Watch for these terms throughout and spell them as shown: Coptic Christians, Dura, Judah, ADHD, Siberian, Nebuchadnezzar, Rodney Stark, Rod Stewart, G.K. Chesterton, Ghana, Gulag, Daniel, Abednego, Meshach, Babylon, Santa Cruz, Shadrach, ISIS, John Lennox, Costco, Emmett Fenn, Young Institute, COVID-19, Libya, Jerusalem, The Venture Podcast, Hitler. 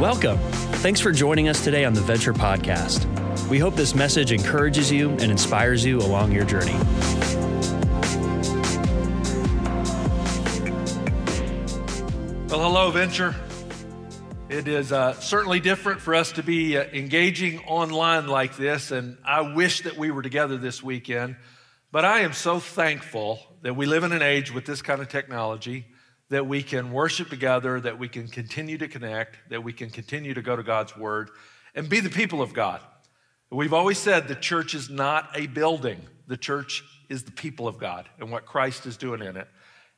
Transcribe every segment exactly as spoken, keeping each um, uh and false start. Welcome. Thanks for joining us today on The Venture Podcast. We hope this message encourages you and inspires you along your journey. Well, hello, Venture. It is uh, certainly different for us to be uh, engaging online like this, and I wish that we were together this weekend. But I am so thankful that we live in an age with this kind of technology, that we can worship together, that we can continue to connect, that we can continue to go to God's Word and be the people of God. We've always said the church is not a building. The church is the people of God and what Christ is doing in it.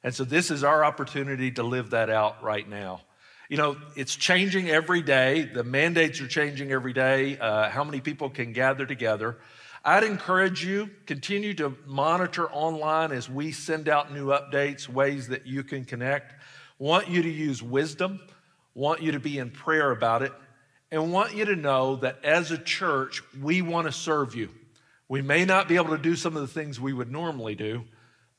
And so this is our opportunity to live that out right now. You know, it's changing every day. The mandates are changing every day, uh, how many people can gather together. I'd encourage you, continue to monitor online as we send out new updates, ways that you can connect. Want you to use wisdom, want you to be in prayer about it, and want you to know that as a church, we want to serve you. We may not be able to do some of the things we would normally do,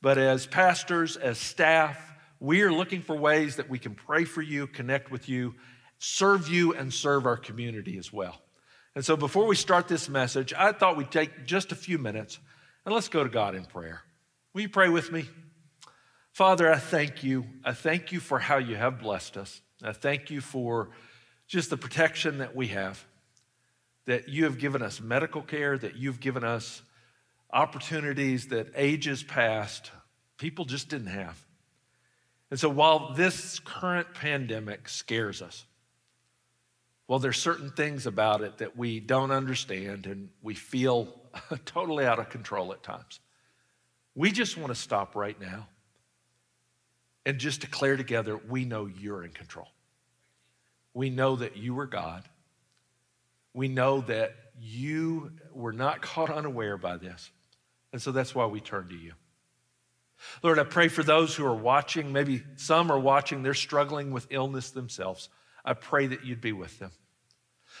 but as pastors, as staff, we are looking for ways that we can pray for you, connect with you, serve you, and serve our community as well. And so before we start this message, I thought we'd take just a few minutes and let's go to God in prayer. Will you pray with me? Father, I thank you. I thank you for how you have blessed us. I thank you for just the protection that we have, that you have given us medical care, that you've given us opportunities that ages past, people just didn't have. And so while this current pandemic scares us, well, there's certain things about it that we don't understand and we feel totally out of control at times. We just want to stop right now and just declare together, we know you're in control. We know that you are God. We know that you were not caught unaware by this. And so that's why we turn to you. Lord, I pray for those who are watching. Maybe some are watching. They're struggling with illness themselves. I pray that you'd be with them.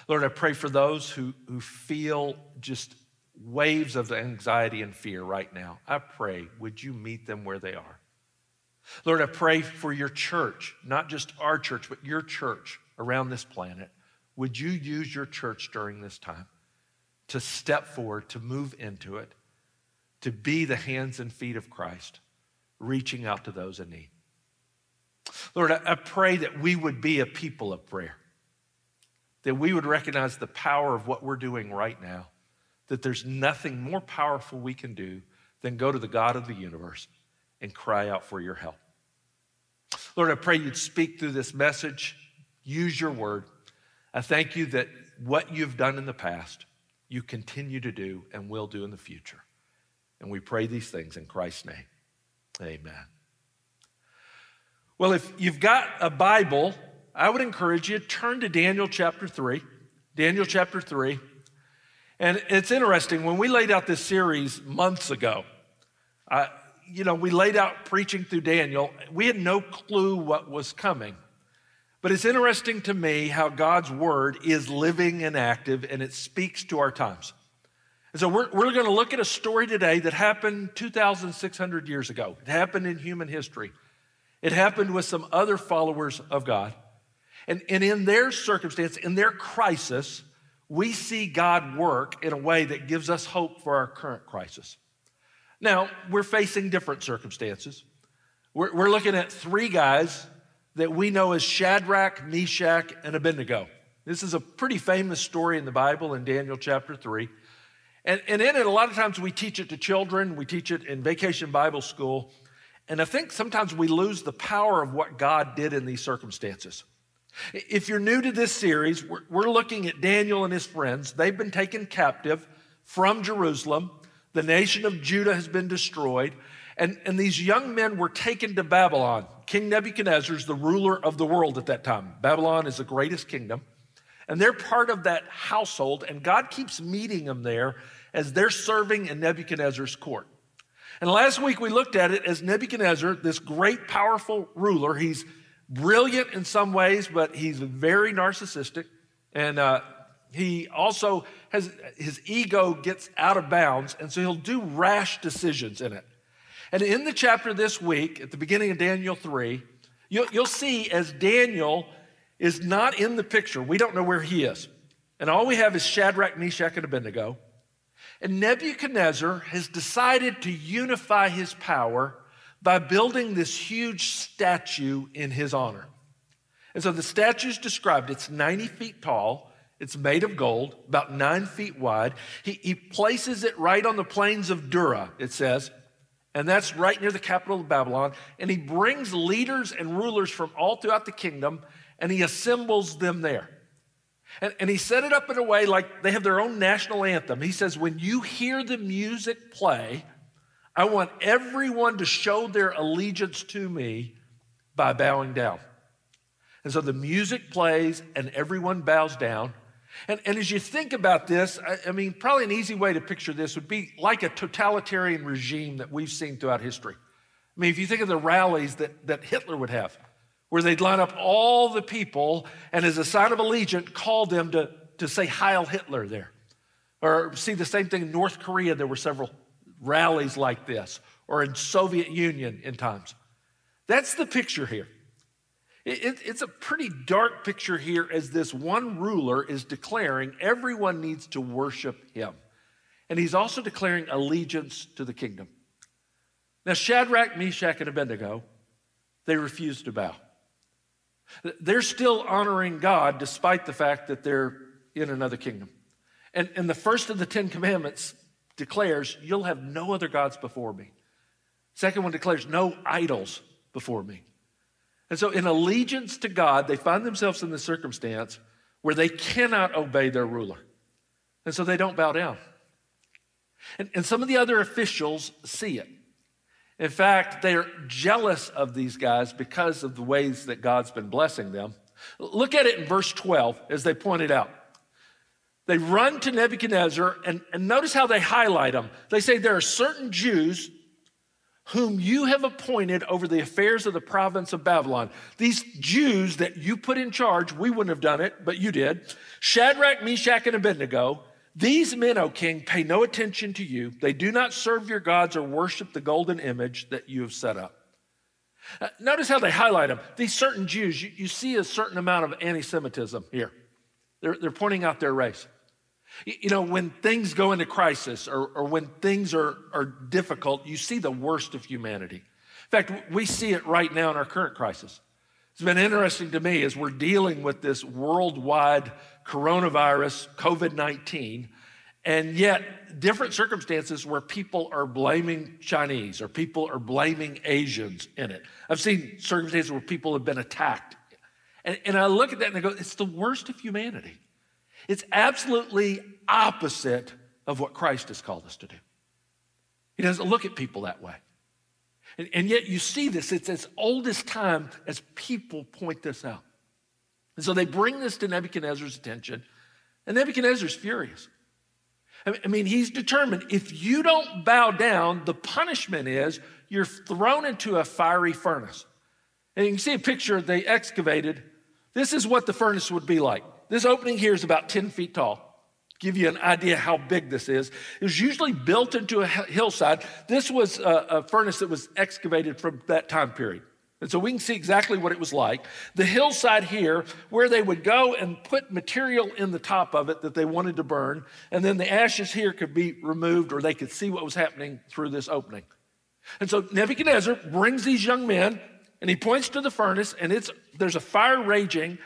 Lord, I pray for those who, who feel just waves of anxiety and fear right now. I pray, would you meet them where they are? Lord, I pray for your church, not just our church, but your church around this planet. Would you use your church during this time to step forward, to move into it, to be the hands and feet of Christ, reaching out to those in need? Lord, I pray that we would be a people of prayer, that we would recognize the power of what we're doing right now, that there's nothing more powerful we can do than go to the God of the universe and cry out for your help. Lord, I pray you'd speak through this message, use your word. I thank you that what you've done in the past, you continue to do and will do in the future. And we pray these things in Christ's name. Amen. Well, if you've got a Bible, I would encourage you to turn to Daniel chapter three. Daniel chapter three. And it's interesting, when we laid out this series months ago, uh, you know, we laid out preaching through Daniel. We had no clue what was coming. But it's interesting to me how God's Word is living and active, and it speaks to our times. And so we're, we're going to look at a story today that happened two thousand six hundred years ago. It happened in human history. It happened with some other followers of God. And, and in their circumstance, in their crisis, we see God work in a way that gives us hope for our current crisis. Now, we're facing different circumstances. We're, we're looking at three guys that we know as Shadrach, Meshach, and Abednego. This is a pretty famous story in the Bible in Daniel chapter three. And, and in it, a lot of times we teach it to children. We teach it in vacation Bible school. And I think sometimes we lose the power of what God did in these circumstances. If you're new to this series, we're, we're looking at Daniel and his friends. They've been taken captive from Jerusalem. The nation of Judah has been destroyed. And, and these young men were taken to Babylon. King Nebuchadnezzar is the ruler of the world at that time. Babylon is the greatest kingdom. And they're part of that household. And God keeps meeting them there as they're serving in Nebuchadnezzar's court. And last week we looked at it as Nebuchadnezzar, this great, powerful ruler. He's brilliant in some ways, but he's very narcissistic. And uh, he also has, his ego gets out of bounds, and so he'll do rash decisions in it. And in the chapter this week, at the beginning of Daniel three, you'll, you'll see as Daniel is not in the picture. We don't know where he is. And all we have is Shadrach, Meshach, and Abednego. And Nebuchadnezzar has decided to unify his power by building this huge statue in his honor. And so the statue is described. It's ninety feet tall. It's made of gold, about nine feet wide. He, he places it right on the plains of Dura, it says, and that's right near the capital of Babylon. And he brings leaders and rulers from all throughout the kingdom, and he assembles them there. And, and he set it up in a way like they have their own national anthem. He says, when you hear the music play, I want everyone to show their allegiance to me by bowing down. And so the music plays and everyone bows down. And, and as you think about this, I, I mean, probably an easy way to picture this would be like a totalitarian regime that we've seen throughout history. I mean, if you think of the rallies that, that Hitler would have, where they'd line up all the people and as a sign of allegiance, call them to, to say Heil Hitler there. Or see the same thing in North Korea, there were several rallies like this, or in Soviet Union in times. That's the picture here. It, it, it's a pretty dark picture here as this one ruler is declaring everyone needs to worship him. And he's also declaring allegiance to the kingdom. Now Shadrach, Meshach, and Abednego, they refuse to bow. They're still honoring God despite the fact that they're in another kingdom. And, and the first of the Ten Commandments declares, you'll have no other gods before me. Second one declares, no idols before me. And so in allegiance to God, they find themselves in the circumstance where they cannot obey their ruler. And so they don't bow down. And, and some of the other officials see it. In fact, they're jealous of these guys because of the ways that God's been blessing them. Look at it in verse twelve, as they pointed out. They run to Nebuchadnezzar, and, and notice how they highlight them. They say, there are certain Jews whom you have appointed over the affairs of the province of Babylon. These Jews that you put in charge, we wouldn't have done it, but you did. Shadrach, Meshach, and Abednego, these men, O king, pay no attention to you. They do not serve your gods or worship the golden image that you have set up. Uh, notice how they highlight them. These certain Jews, you, you see a certain amount of anti-Semitism here. They're, they're pointing out their race. You know, when things go into crisis or, or when things are, are difficult, you see the worst of humanity. In fact, we see it right now in our current crisis. It's been interesting to me as we're dealing with this worldwide coronavirus, covid nineteen, and yet different circumstances where people are blaming Chinese or people are blaming Asians in it. I've seen circumstances where people have been attacked. And, and I look at that and I go, it's the worst of humanity. It's absolutely opposite of what Christ has called us to do. He doesn't look at people that way. And, and yet you see this, it's as old as time as people point this out. And so they bring this to Nebuchadnezzar's attention, and Nebuchadnezzar's furious. I mean, he's determined, if you don't bow down, the punishment is you're thrown into a fiery furnace. And you can see a picture they excavated. This is what the furnace would be like. This opening here is about ten feet tall. Give you an idea how big this is. It was usually built into a hillside. This was a, a furnace that was excavated from that time period. And so we can see exactly what it was like. The hillside here, where they would go and put material in the top of it that they wanted to burn, and then the ashes here could be removed or they could see what was happening through this opening. And so Nebuchadnezzar brings these young men and he points to the furnace and it's there's a fire raging.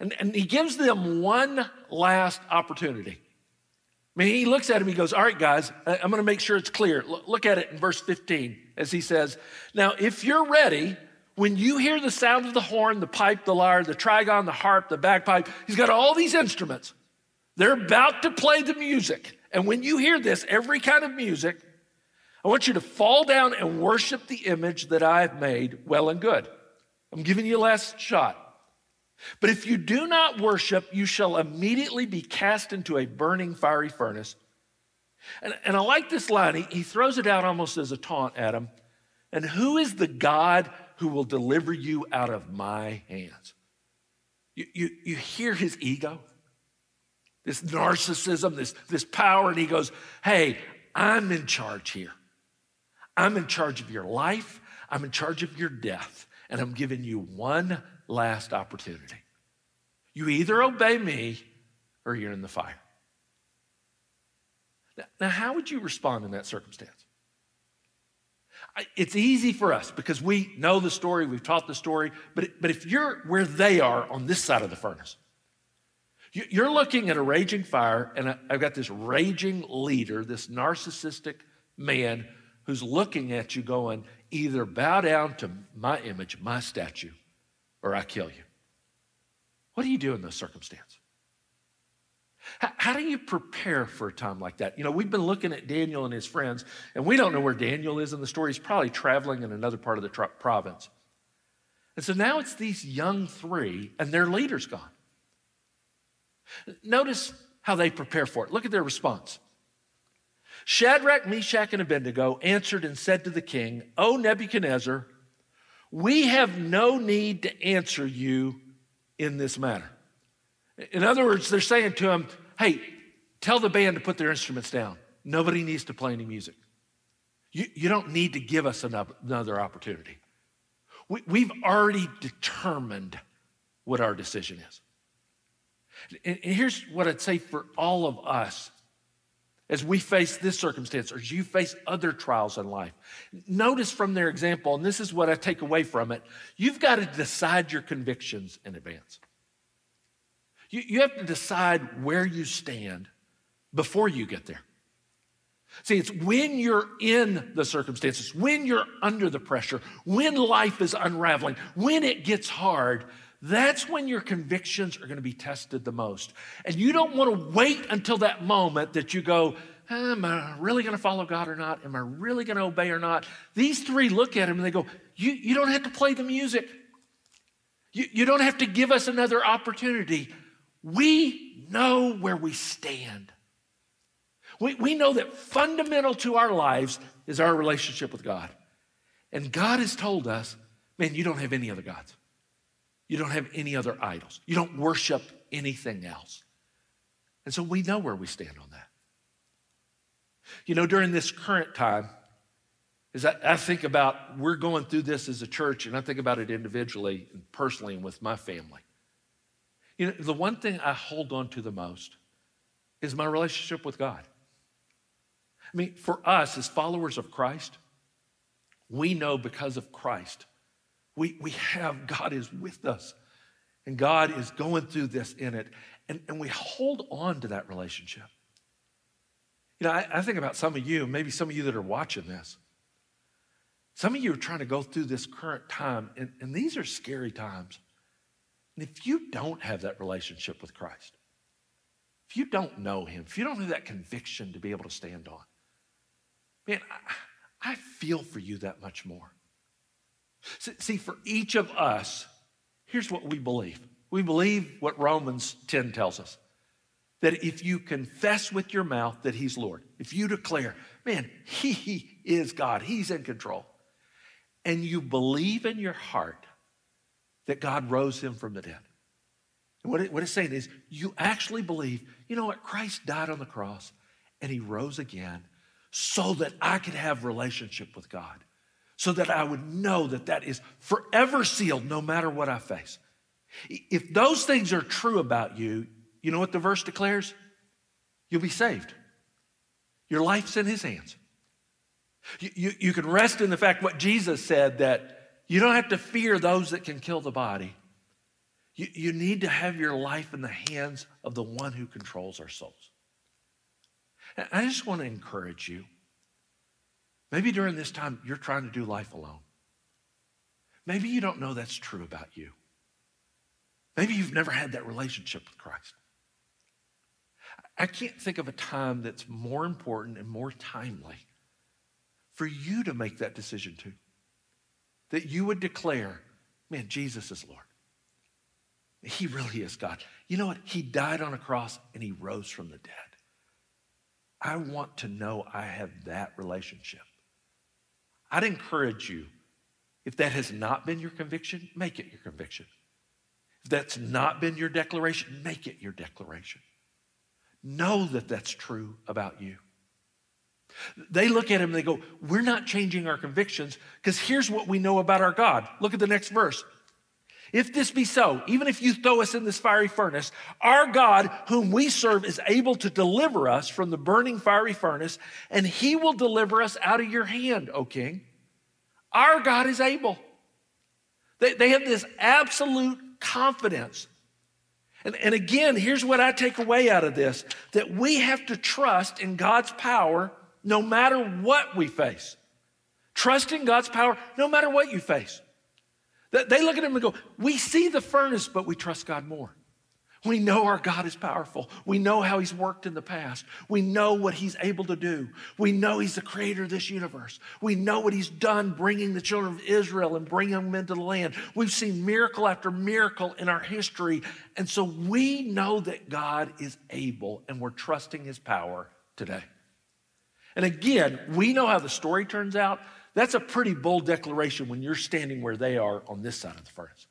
And, and he gives them one last opportunity. I mean, he looks at him, he goes, all right, guys, I'm going to make sure it's clear. L- look at it in verse fifteen as he says, now, if you're ready, when you hear the sound of the horn, the pipe, the lyre, the trigon, the harp, the bagpipe, he's got all these instruments. They're about to play the music. And when you hear this, every kind of music, I want you to fall down and worship the image that I have made. Well and good. I'm giving you a last shot. But if you do not worship, you shall immediately be cast into a burning fiery furnace. And, and I like this line. He, he throws it out almost as a taunt at him. And who is the God who will deliver you out of my hands? You, you, you hear his ego, this narcissism, this, this power. And he goes, hey, I'm in charge here. I'm in charge of your life. I'm in charge of your death. And I'm giving you one last opportunity. You either obey me or you're in the fire. Now, now how would you respond in that circumstance? I, it's easy for us because we know the story, we've taught the story, but, it, but if you're where they are on this side of the furnace, you, you're looking at a raging fire, and I, I've got this raging leader, this narcissistic man who's looking at you going, either bow down to my image, my statue, or I kill you. What do you do in those circumstances? How, how do you prepare for a time like that? You know, we've been looking at Daniel and his friends, and we don't know where Daniel is in the story. He's probably traveling in another part of the tr- province. And so now it's these young three, and their leader's gone. Notice how they prepare for it. Look at their response. Shadrach, Meshach, and Abednego answered and said to the king, O Nebuchadnezzar, we have no need to answer you in this matter. In other words, they're saying to him, hey, tell the band to put their instruments down. Nobody needs to play any music. You, you don't need to give us another opportunity. We, we've already determined what our decision is. And, and here's what I'd say for all of us. As we face this circumstance, or as you face other trials in life, notice from their example, and this is what I take away from it, you've got to decide your convictions in advance. You, you have to decide where you stand before you get there. See, it's when you're in the circumstances, when you're under the pressure, when life is unraveling, when it gets hard, that's when your convictions are going to be tested the most. And you don't want to wait until that moment that you go, am I really going to follow God or not? Am I really going to obey or not? These three look at him and they go, you, you don't have to play the music. You, you don't have to give us another opportunity. We know where we stand. We, we know that fundamental to our lives is our relationship with God. And God has told us, man, you don't have any other gods. You don't have any other idols. You don't worship anything else. And so we know where we stand on that. You know, during this current time, as I, I think about, we're going through this as a church, and I think about it individually and personally and with my family. You know, the one thing I hold on to the most is my relationship with God. I mean, for us as followers of Christ, we know because of Christ, We we have, God is with us, and God is going through this in it, and, and we hold on to that relationship. You know, I, I think about some of you, maybe some of you that are watching this. Some of you are trying to go through this current time, and, and these are scary times. And if you don't have that relationship with Christ, if you don't know him, if you don't have that conviction to be able to stand on, man, I, I feel for you that much more. See, for each of us, here's what we believe. We believe what Romans ten tells us, that if you confess with your mouth that he's Lord, if you declare, man, he is God, he's in control, and you believe in your heart that God rose him from the dead. And what, it, what it's saying is you actually believe, you know what, Christ died on the cross and he rose again so that I could have relationship with God. So that I would know that that is forever sealed no matter what I face. If those things are true about you, you know what the verse declares? You'll be saved. Your life's in his hands. You, you, you can rest in the fact what Jesus said, that you don't have to fear those that can kill the body. You, you need to have your life in the hands of the one who controls our souls. And I just want to encourage you. Maybe during this time, you're trying to do life alone. Maybe you don't know that's true about you. Maybe you've never had that relationship with Christ. I can't think of a time that's more important and more timely for you to make that decision too. That you would declare, man, Jesus is Lord. He really is God. You know what? He died on a cross and he rose from the dead. I want to know I have that relationship. I'd encourage you, if that has not been your conviction, make it your conviction. If that's not been your declaration, make it your declaration. Know that that's true about you. They look at him and they go, we're not changing our convictions because here's what we know about our God. Look at the next verse. If this be so, even if you throw us in this fiery furnace, our God, whom we serve, is able to deliver us from the burning fiery furnace, and he will deliver us out of your hand, O king. Our God is able. They, they have this absolute confidence. And, and again, here's what I take away out of this, that we have to trust in God's power no matter what we face. Trust in God's power no matter what you face. They look at him and go, we see the furnace, but we trust God more. We know our God is powerful. We know how he's worked in the past. We know what he's able to do. We know he's the creator of this universe. We know what he's done bringing the children of Israel and bringing them into the land. We've seen miracle after miracle in our history. And so we know that God is able, and we're trusting his power today. And again, we know how the story turns out. That's a pretty bold declaration when you're standing where they are on this side of the furnace.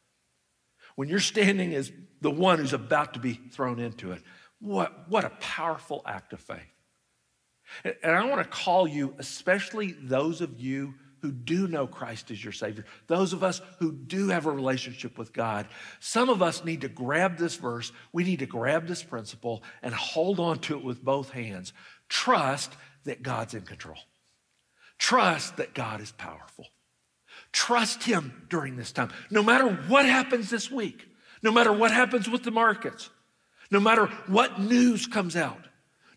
When you're standing as the one who's about to be thrown into it. What, what a powerful act of faith. And, and I want to call you, especially those of you who do know Christ as your Savior, those of us who do have a relationship with God. Some of us need to grab this verse. We need to grab this principle and hold on to it with both hands. Trust that God's in control. Trust that God is powerful. Trust him during this time. No matter what happens this week, no matter what happens with the markets, no matter what news comes out,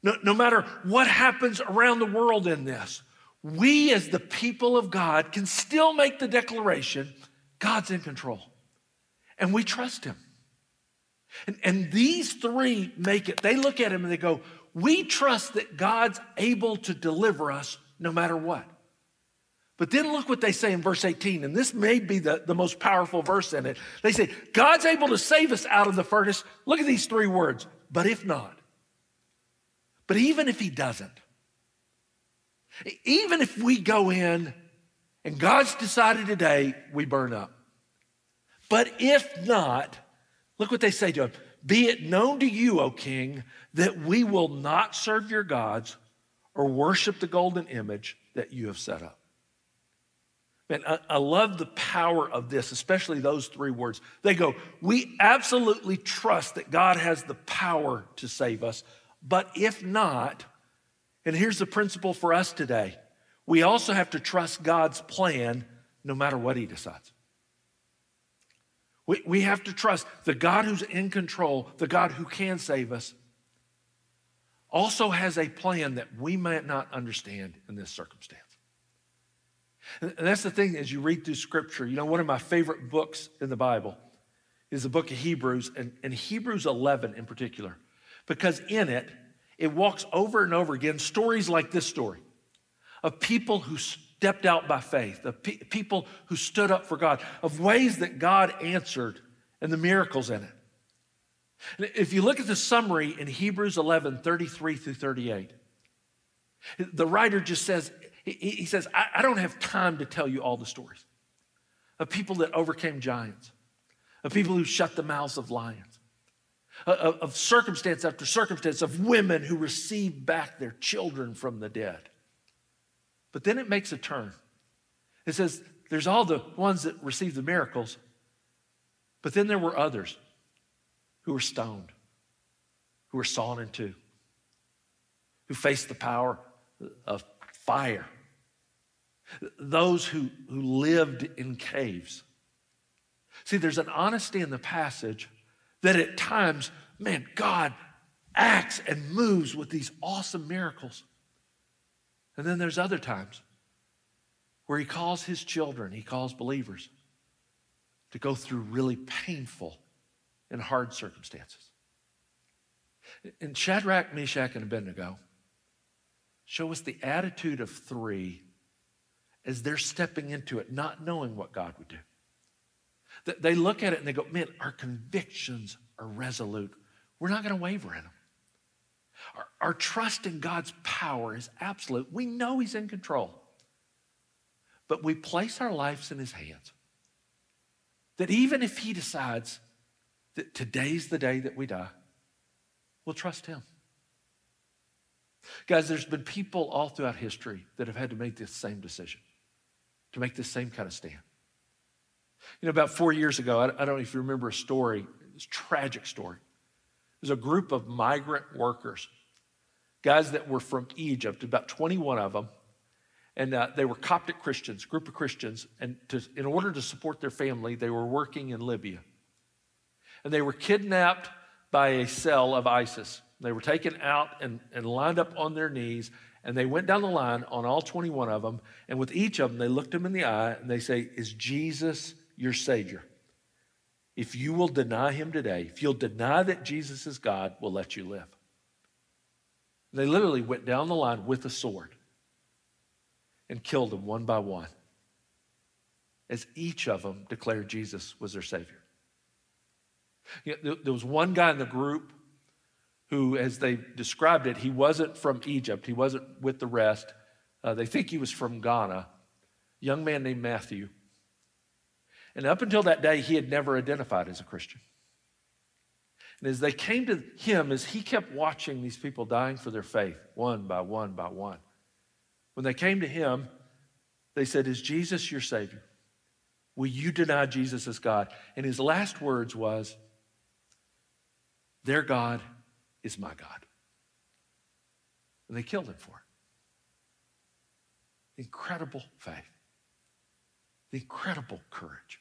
no, no matter what happens around the world in this, we as the people of God can still make the declaration, God's in control, and we trust him. And, and these three make it. They look at him and they go, we trust that God's able to deliver us no matter what. But then look what they say in verse eighteen, and this may be the, the most powerful verse in it. They say, God's able to save us out of the furnace. Look at these three words, but if not. But even if he doesn't, even if we go in and God's decided today we burn up, but if not, look what they say to him, be it known to you, O king, that we will not serve your gods or worship the golden image that you have set up. Man, I, I love the power of this, especially those three words. They go, we absolutely trust that God has the power to save us, but if not, and here's the principle for us today, we also have to trust God's plan no matter what he decides. We, we have to trust the God who's in control, the God who can save us, also has a plan that we might not understand in this circumstance. And that's the thing as you read through scripture, you know, one of my favorite books in the Bible is the book of Hebrews, and, and Hebrews eleven in particular, because in it, it walks over and over again stories like this story of people who stepped out by faith, of pe- people who stood up for God, of ways that God answered and the miracles in it. If you look at the summary in Hebrews eleven, thirty-three through thirty-eight, the writer just says, he says, I don't have time to tell you all the stories of people that overcame giants, of people who shut the mouths of lions, of circumstance after circumstance, of women who received back their children from the dead. But then it makes a turn. It says, there's all the ones that received the miracles, but then there were others who were stoned, who were sawn in two, who faced the power of fire, those who, who lived in caves. See, there's an honesty in the passage that at times, man, God acts and moves with these awesome miracles. And then there's other times where he calls his children, he calls believers to go through really painful in hard circumstances. And Shadrach, Meshach, and Abednego show us the attitude of three as they're stepping into it, not knowing what God would do. They look at it and they go, man, our convictions are resolute. We're not gonna waver in them. Our, our trust in God's power is absolute. We know he's in control, but we place our lives in his hands. That even if he decides that today's the day that we die, we'll trust him. Guys, there's been people all throughout history that have had to make this same decision, to make this same kind of stand. You know, about four years ago, I don't know if you remember a story, this tragic story. There's a group of migrant workers, guys that were from Egypt, about twenty-one of them, and uh, they were Coptic Christians, group of Christians, and to, in order to support their family, they were working in Libya. And they were kidnapped by a cell of ISIS. They were taken out and, and lined up on their knees, and they went down the line on all twenty-one of them, and with each of them, they looked them in the eye, and they say, "Is Jesus your Savior? If you will deny him today, if you'll deny that Jesus is God, we'll let you live." And they literally went down the line with a sword and killed them one by one as each of them declared Jesus was their Savior. You know, there was one guy in the group who, as they described it, he wasn't from Egypt. He wasn't with the rest. Uh, they think he was from Ghana, a young man named Matthew. And up until that day, he had never identified as a Christian. And as they came to him, as he kept watching these people dying for their faith, one by one by one, when they came to him, they said, "Is Jesus your Savior? Will you deny Jesus as God?" And his last words was, "Their God is my God." And they killed him for it. Incredible faith. Incredible courage.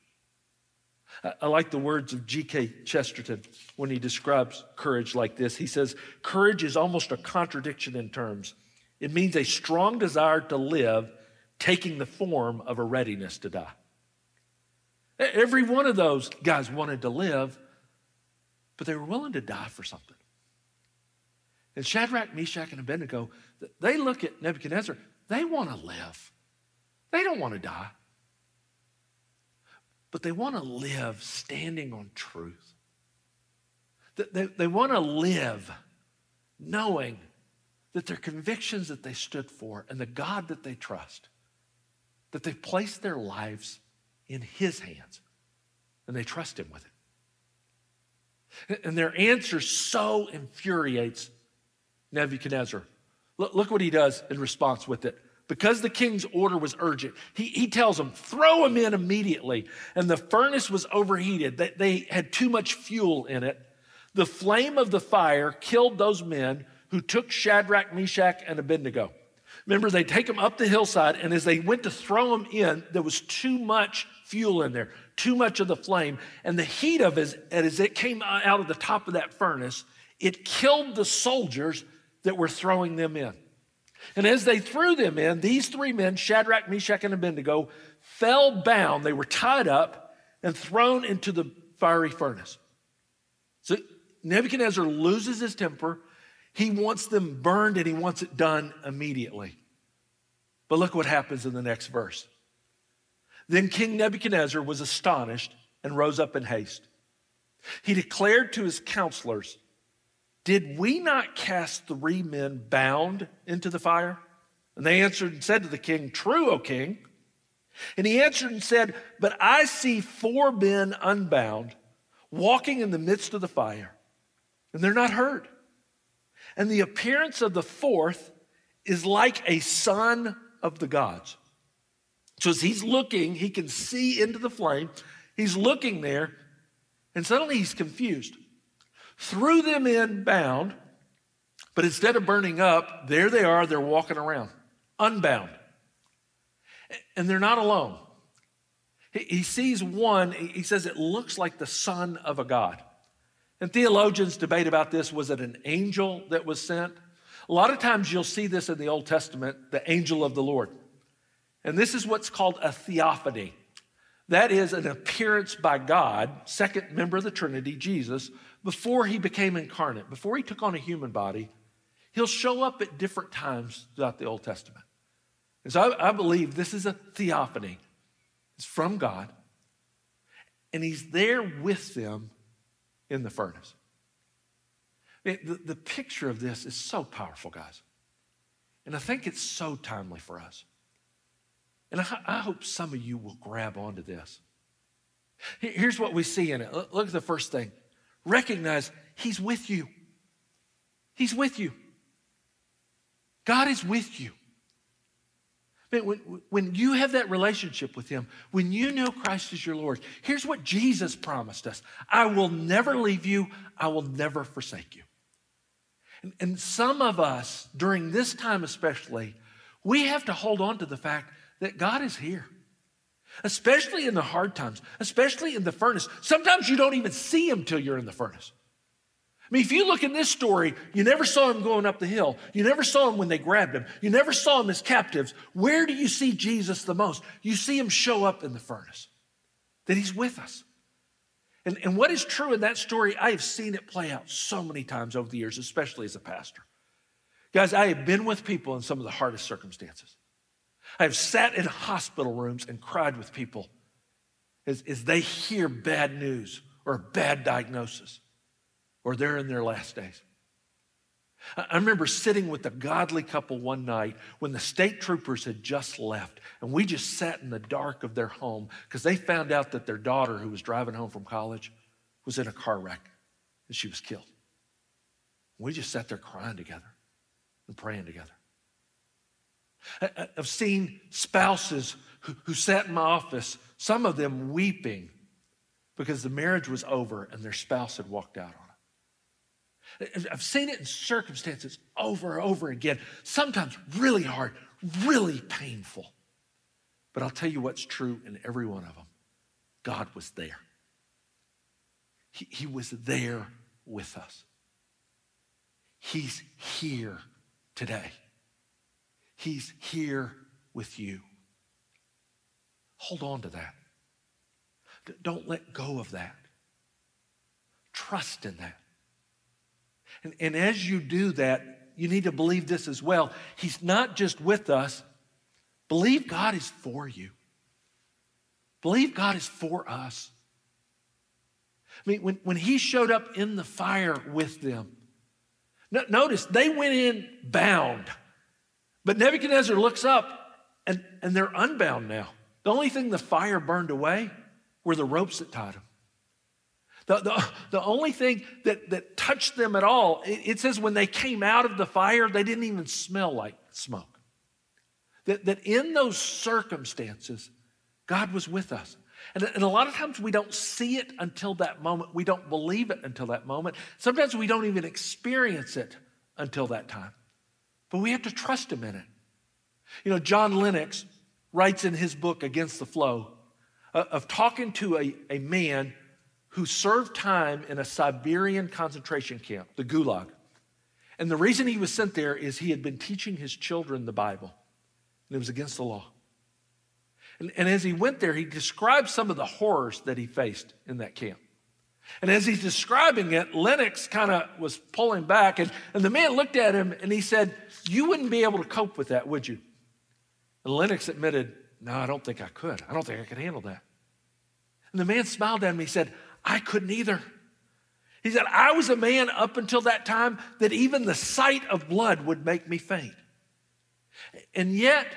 I, I like the words of G K Chesterton when he describes courage like this. He says, "Courage is almost a contradiction in terms. It means a strong desire to live, taking the form of a readiness to die." Every one of those guys wanted to live, but they were willing to die for something. And Shadrach, Meshach, and Abednego, they look at Nebuchadnezzar, they want to live. They don't want to die. But they want to live standing on truth. They, they, they want to live knowing that their convictions that they stood for and the God that they trust, that they place their lives in his hands, and they trust him with it. And their answer so infuriates Nebuchadnezzar. Look, look what he does in response with it. Because the king's order was urgent, he, he tells them, throw him in immediately. And the furnace was overheated. They, they had too much fuel in it. The flame of the fire killed those men who took Shadrach, Meshach, and Abednego. Remember, they take them up the hillside, and as they went to throw them in, there was too much fuel in there, too much of the flame. And the heat of it, as it came out of the top of that furnace, it killed the soldiers that were throwing them in. And as they threw them in, these three men, Shadrach, Meshach, and Abednego, fell bound. They were tied up and thrown into the fiery furnace. So Nebuchadnezzar loses his temper. He wants them burned, and he wants it done immediately. But look what happens in the next verse. Then King Nebuchadnezzar was astonished and rose up in haste. He declared to his counselors, "Did we not cast three men bound into the fire?" And they answered and said to the king, "True, O king." And he answered and said, "But I see four men unbound, walking in the midst of the fire, and they're not hurt. And the appearance of the fourth is like a son of the gods." So as he's looking, he can see into the flame. He's looking there, and suddenly he's confused. Threw them in bound, but instead of burning up, there they are, they're walking around, unbound. And they're not alone. He sees one, he says it looks like the son of a god. And theologians debate about this. Was it an angel that was sent? A lot of times you'll see this in the Old Testament, the angel of the Lord. And this is what's called a theophany. That is an appearance by God, second member of the Trinity, Jesus, before he became incarnate, before he took on a human body. He'll show up at different times throughout the Old Testament. And so I, I believe this is a theophany. It's from God, and he's there with them in the furnace. It, the, the picture of this is so powerful, guys. And I think it's so timely for us. And I, I hope some of you will grab onto this. Here's what we see in it. Look at the first thing. Recognize he's with you. He's with you. God is with you. Man, when, when you have that relationship with him, when you know Christ is your Lord, here's what Jesus promised us. I will never leave you. I will never forsake you. And, and some of us, during this time especially, we have to hold on to the fact that God is here, especially in the hard times, especially in the furnace. Sometimes you don't even see him till you're in the furnace. I mean, if you look in this story, you never saw him going up the hill. You never saw him when they grabbed him. You never saw him as captives. Where do you see Jesus the most? You see him show up in the furnace, that he's with us. And, and what is true in that story, I have seen it play out so many times over the years, especially as a pastor. Guys, I have been with people in some of the hardest circumstances. I have sat in hospital rooms and cried with people as, as they hear bad news or a bad diagnosis, or they're in their last days. I remember sitting with a godly couple one night when the state troopers had just left, and we just sat in the dark of their home because they found out that their daughter, who was driving home from college, was in a car wreck and she was killed. We just sat there crying together and praying together. I've seen spouses who, who sat in my office, some of them weeping because the marriage was over and their spouse had walked out on it. I've seen it in circumstances over and over again, sometimes really hard, really painful. But I'll tell you what's true in every one of them. God was there. He, he was there with us. He's here today. He's here with you. Hold on to that. D- don't let go of that. Trust in that. And, and as you do that, you need to believe this as well. He's not just with us. Believe God is for you. Believe God is for us. I mean, when, when he showed up in the fire with them, no, notice they went in bound. But Nebuchadnezzar looks up and, and they're unbound now. The only thing the fire burned away were the ropes that tied them. The, the, the only thing that, that touched them at all, it, it says when they came out of the fire, they didn't even smell like smoke. That, that in those circumstances, God was with us. And, and a lot of times we don't see it until that moment. We don't believe it until that moment. Sometimes we don't even experience it until that time. But we have to trust him in it. You know, John Lennox writes in his book, Against the Flow, uh, of talking to a, a man who served time in a Siberian concentration camp, the Gulag. And the reason he was sent there is he had been teaching his children the Bible, and it was against the law. And, and as he went there, he described some of the horrors that he faced in that camp. And as he's describing it, Lennox kind of was pulling back, and, and the man looked at him and he said, "You wouldn't be able to cope with that, would you?" And Lennox admitted, "No, I don't think I could. I don't think I could handle that." And the man smiled at him and he said, "I couldn't either." He said, "I was a man up until that time that even the sight of blood would make me faint. And yet,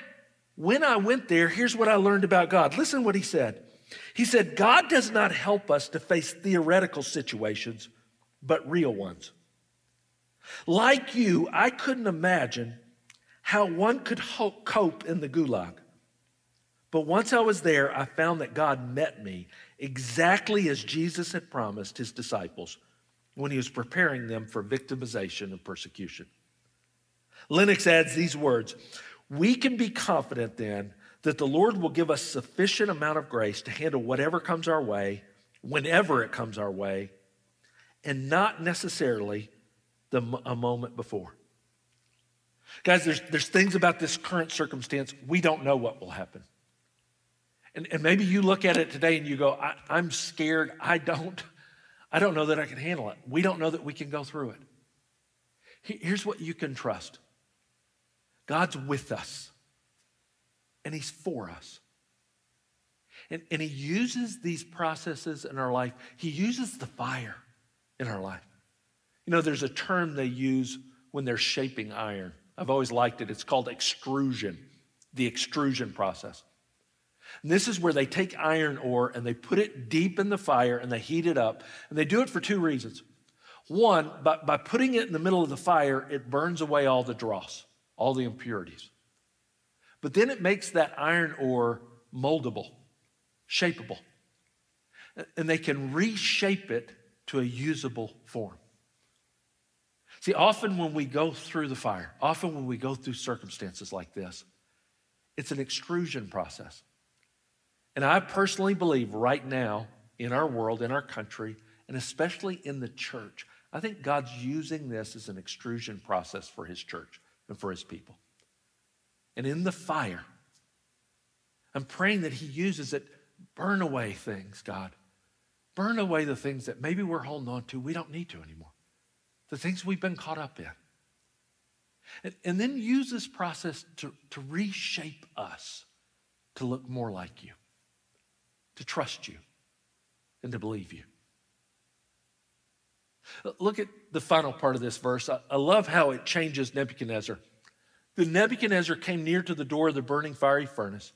when I went there, here's what I learned about God." Listen to what he said. He said, "God does not help us to face theoretical situations, but real ones. Like you, I couldn't imagine how one could cope in the Gulag. But once I was there, I found that God met me exactly as Jesus had promised his disciples when he was preparing them for victimization and persecution." Lennox adds these words, "We can be confident then that the Lord will give us sufficient amount of grace to handle whatever comes our way, whenever it comes our way, and not necessarily the, a moment before." Guys, there's, there's things about this current circumstance, we don't know what will happen. And, and maybe you look at it today and you go, I, I'm scared. I don't, I don't know that I can handle it. We don't know that we can go through it. Here's what you can trust. God's with us, and he's for us. And, and he uses these processes in our life. He uses the fire in our life. You know, there's a term they use when they're shaping iron. I've always liked it. It's called extrusion, the extrusion process. And this is where they take iron ore and they put it deep in the fire and they heat it up. And they do it for two reasons. One, by, by putting it in the middle of the fire, it burns away all the dross, all the impurities. But then it makes that iron ore moldable, shapeable. And they can reshape it to a usable form. See, often when we go through the fire, often when we go through circumstances like this, it's an extrusion process. And I personally believe right now in our world, in our country, and especially in the church, I think God's using this as an extrusion process for his church and for his people. And in the fire, I'm praying that he uses it. Burn away things, God. Burn away the things that maybe we're holding on to we don't need to anymore. The things we've been caught up in. And, and then use this process to, to reshape us to look more like you, to trust you, and to believe you. Look at the final part of this verse. I, I love how it changes Nebuchadnezzar. Then Nebuchadnezzar came near to the door of the burning fiery furnace.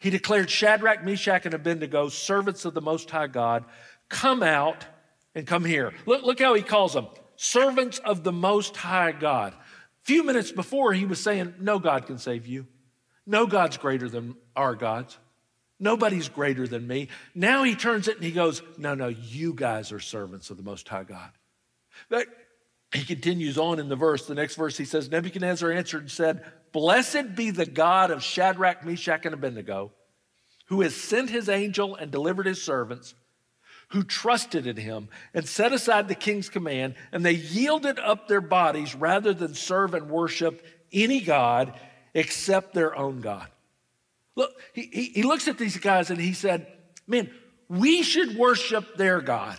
He declared, Shadrach, Meshach, and Abednego, servants of the Most High God, come out and come here. Look, look how he calls them, servants of the Most High God. A few minutes before, he was saying, no God can save you. No God's greater than our gods. Nobody's greater than me. Now he turns it and he goes, no, no, you guys are servants of the Most High God. But he continues on in the verse. The next verse, he says, Nebuchadnezzar answered and said, blessed be the God of Shadrach, Meshach, and Abednego, who has sent his angel and delivered his servants, who trusted in him and set aside the king's command, and they yielded up their bodies rather than serve and worship any god except their own God. Look, he, he, he looks at these guys and he said, man, we should worship their God.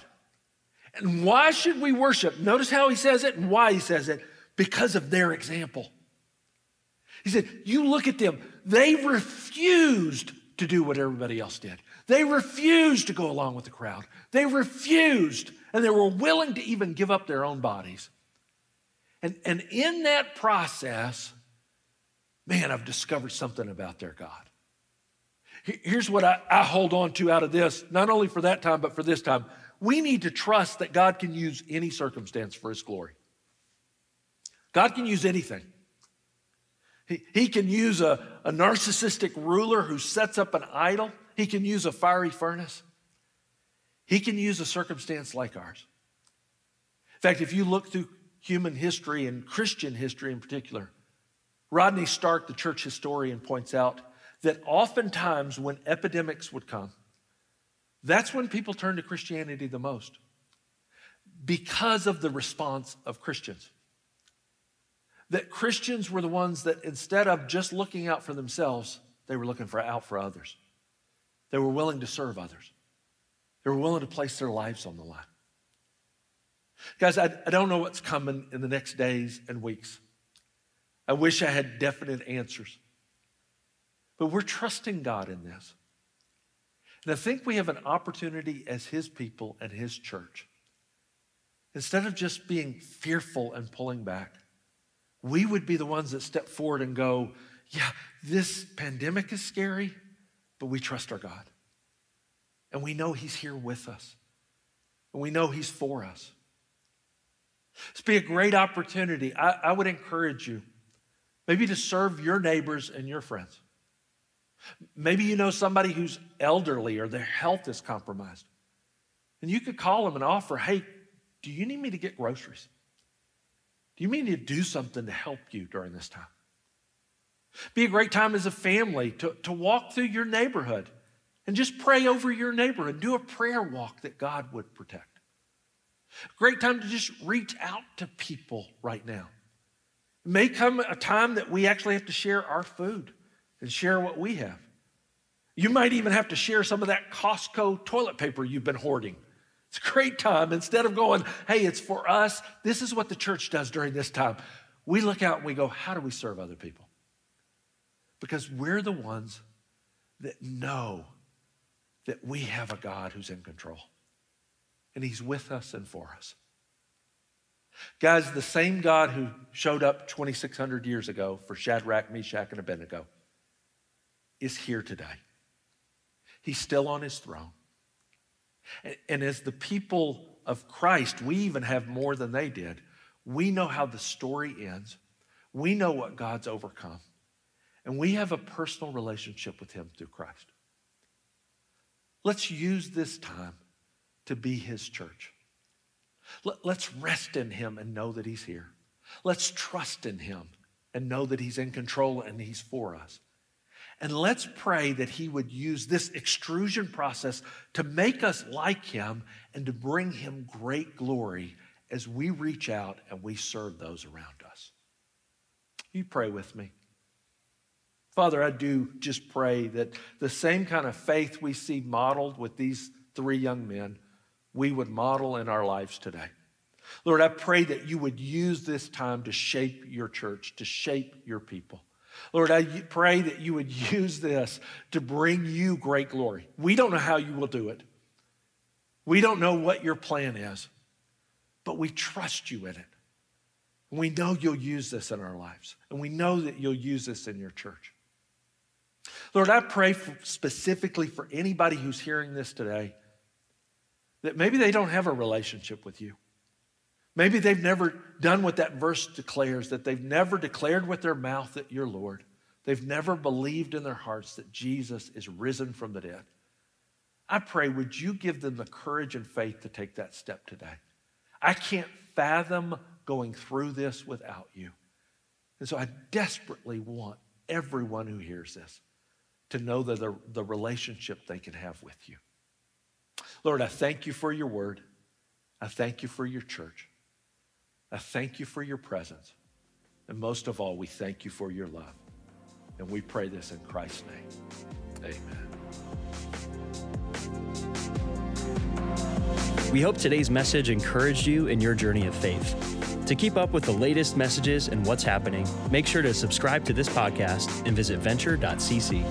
And why should we worship? Notice how he says it and why he says it. Because of their example. He said, you look at them. They refused to do what everybody else did. They refused to go along with the crowd. They refused, and they were willing to even give up their own bodies. And, and in that process, man, I've discovered something about their God. Here's what I, I hold on to out of this, not only for that time, but for this time. We need to trust that God can use any circumstance for his glory. God can use anything. He, he can use a, a narcissistic ruler who sets up an idol. He can use a fiery furnace. He can use a circumstance like ours. In fact, if you look through human history and Christian history in particular, Rodney Stark, the church historian, points out that oftentimes when epidemics would come, that's when people turned to Christianity the most because of the response of Christians. That Christians were the ones that instead of just looking out for themselves, they were looking for out for others. They were willing to serve others. They were willing to place their lives on the line. Guys, I, I don't know what's coming in the next days and weeks. I wish I had definite answers. But we're trusting God in this. And I think we have an opportunity as his people and his church. Instead of just being fearful and pulling back, we would be the ones that step forward and go, yeah, this pandemic is scary, but we trust our God. And we know he's here with us. And we know he's for us. This would be a great opportunity. I, I would encourage you maybe to serve your neighbors and your friends. Maybe you know somebody who's elderly or their health is compromised. And you could call them and offer, hey, do you need me to get groceries? Do you mean to do something to help you during this time? Be a great time as a family to, to walk through your neighborhood and just pray over your neighborhood. Do a prayer walk that God would protect. Great time to just reach out to people right now. It may come a time that we actually have to share our food and share what we have. You might even have to share some of that Costco toilet paper you've been hoarding. It's a great time. Instead of going, hey, it's for us, this is what the church does during this time. We look out and we go, how do we serve other people? Because we're the ones that know that we have a God who's in control. And he's with us and for us. Guys, the same God who showed up twenty-six hundred years ago for Shadrach, Meshach, and Abednego is here today. He's still on his throne. And as the people of Christ, we even have more than they did. We know how the story ends. We know what God's overcome. And we have a personal relationship with him through Christ. Let's use this time to be his church. Let's rest in him and know that he's here. Let's trust in him and know that he's in control and he's for us. And let's pray that he would use this extrusion process to make us like him and to bring him great glory as we reach out and we serve those around us. You pray with me. Father, I do just pray that the same kind of faith we see modeled with these three young men, we would model in our lives today. Lord, I pray that you would use this time to shape your church, to shape your people. Lord, I pray that you would use this to bring you great glory. We don't know how you will do it. We don't know what your plan is, but we trust you in it. We know you'll use this in our lives, and we know that you'll use this in your church. Lord, I pray for, specifically for anybody who's hearing this today, that maybe they don't have a relationship with you. Maybe they've never done what that verse declares, that they've never declared with their mouth that you're Lord. They've never believed in their hearts that Jesus is risen from the dead. I pray, would you give them the courage and faith to take that step today? I can't fathom going through this without you. And so I desperately want everyone who hears this to know the, the, the relationship they can have with you. Lord, I thank you for your word. I thank you for your church. I thank you for your presence. And most of all, we thank you for your love. And we pray this in Christ's name. Amen. We hope today's message encouraged you in your journey of faith. To keep up with the latest messages and what's happening, make sure to subscribe to this podcast and visit venture dot c c.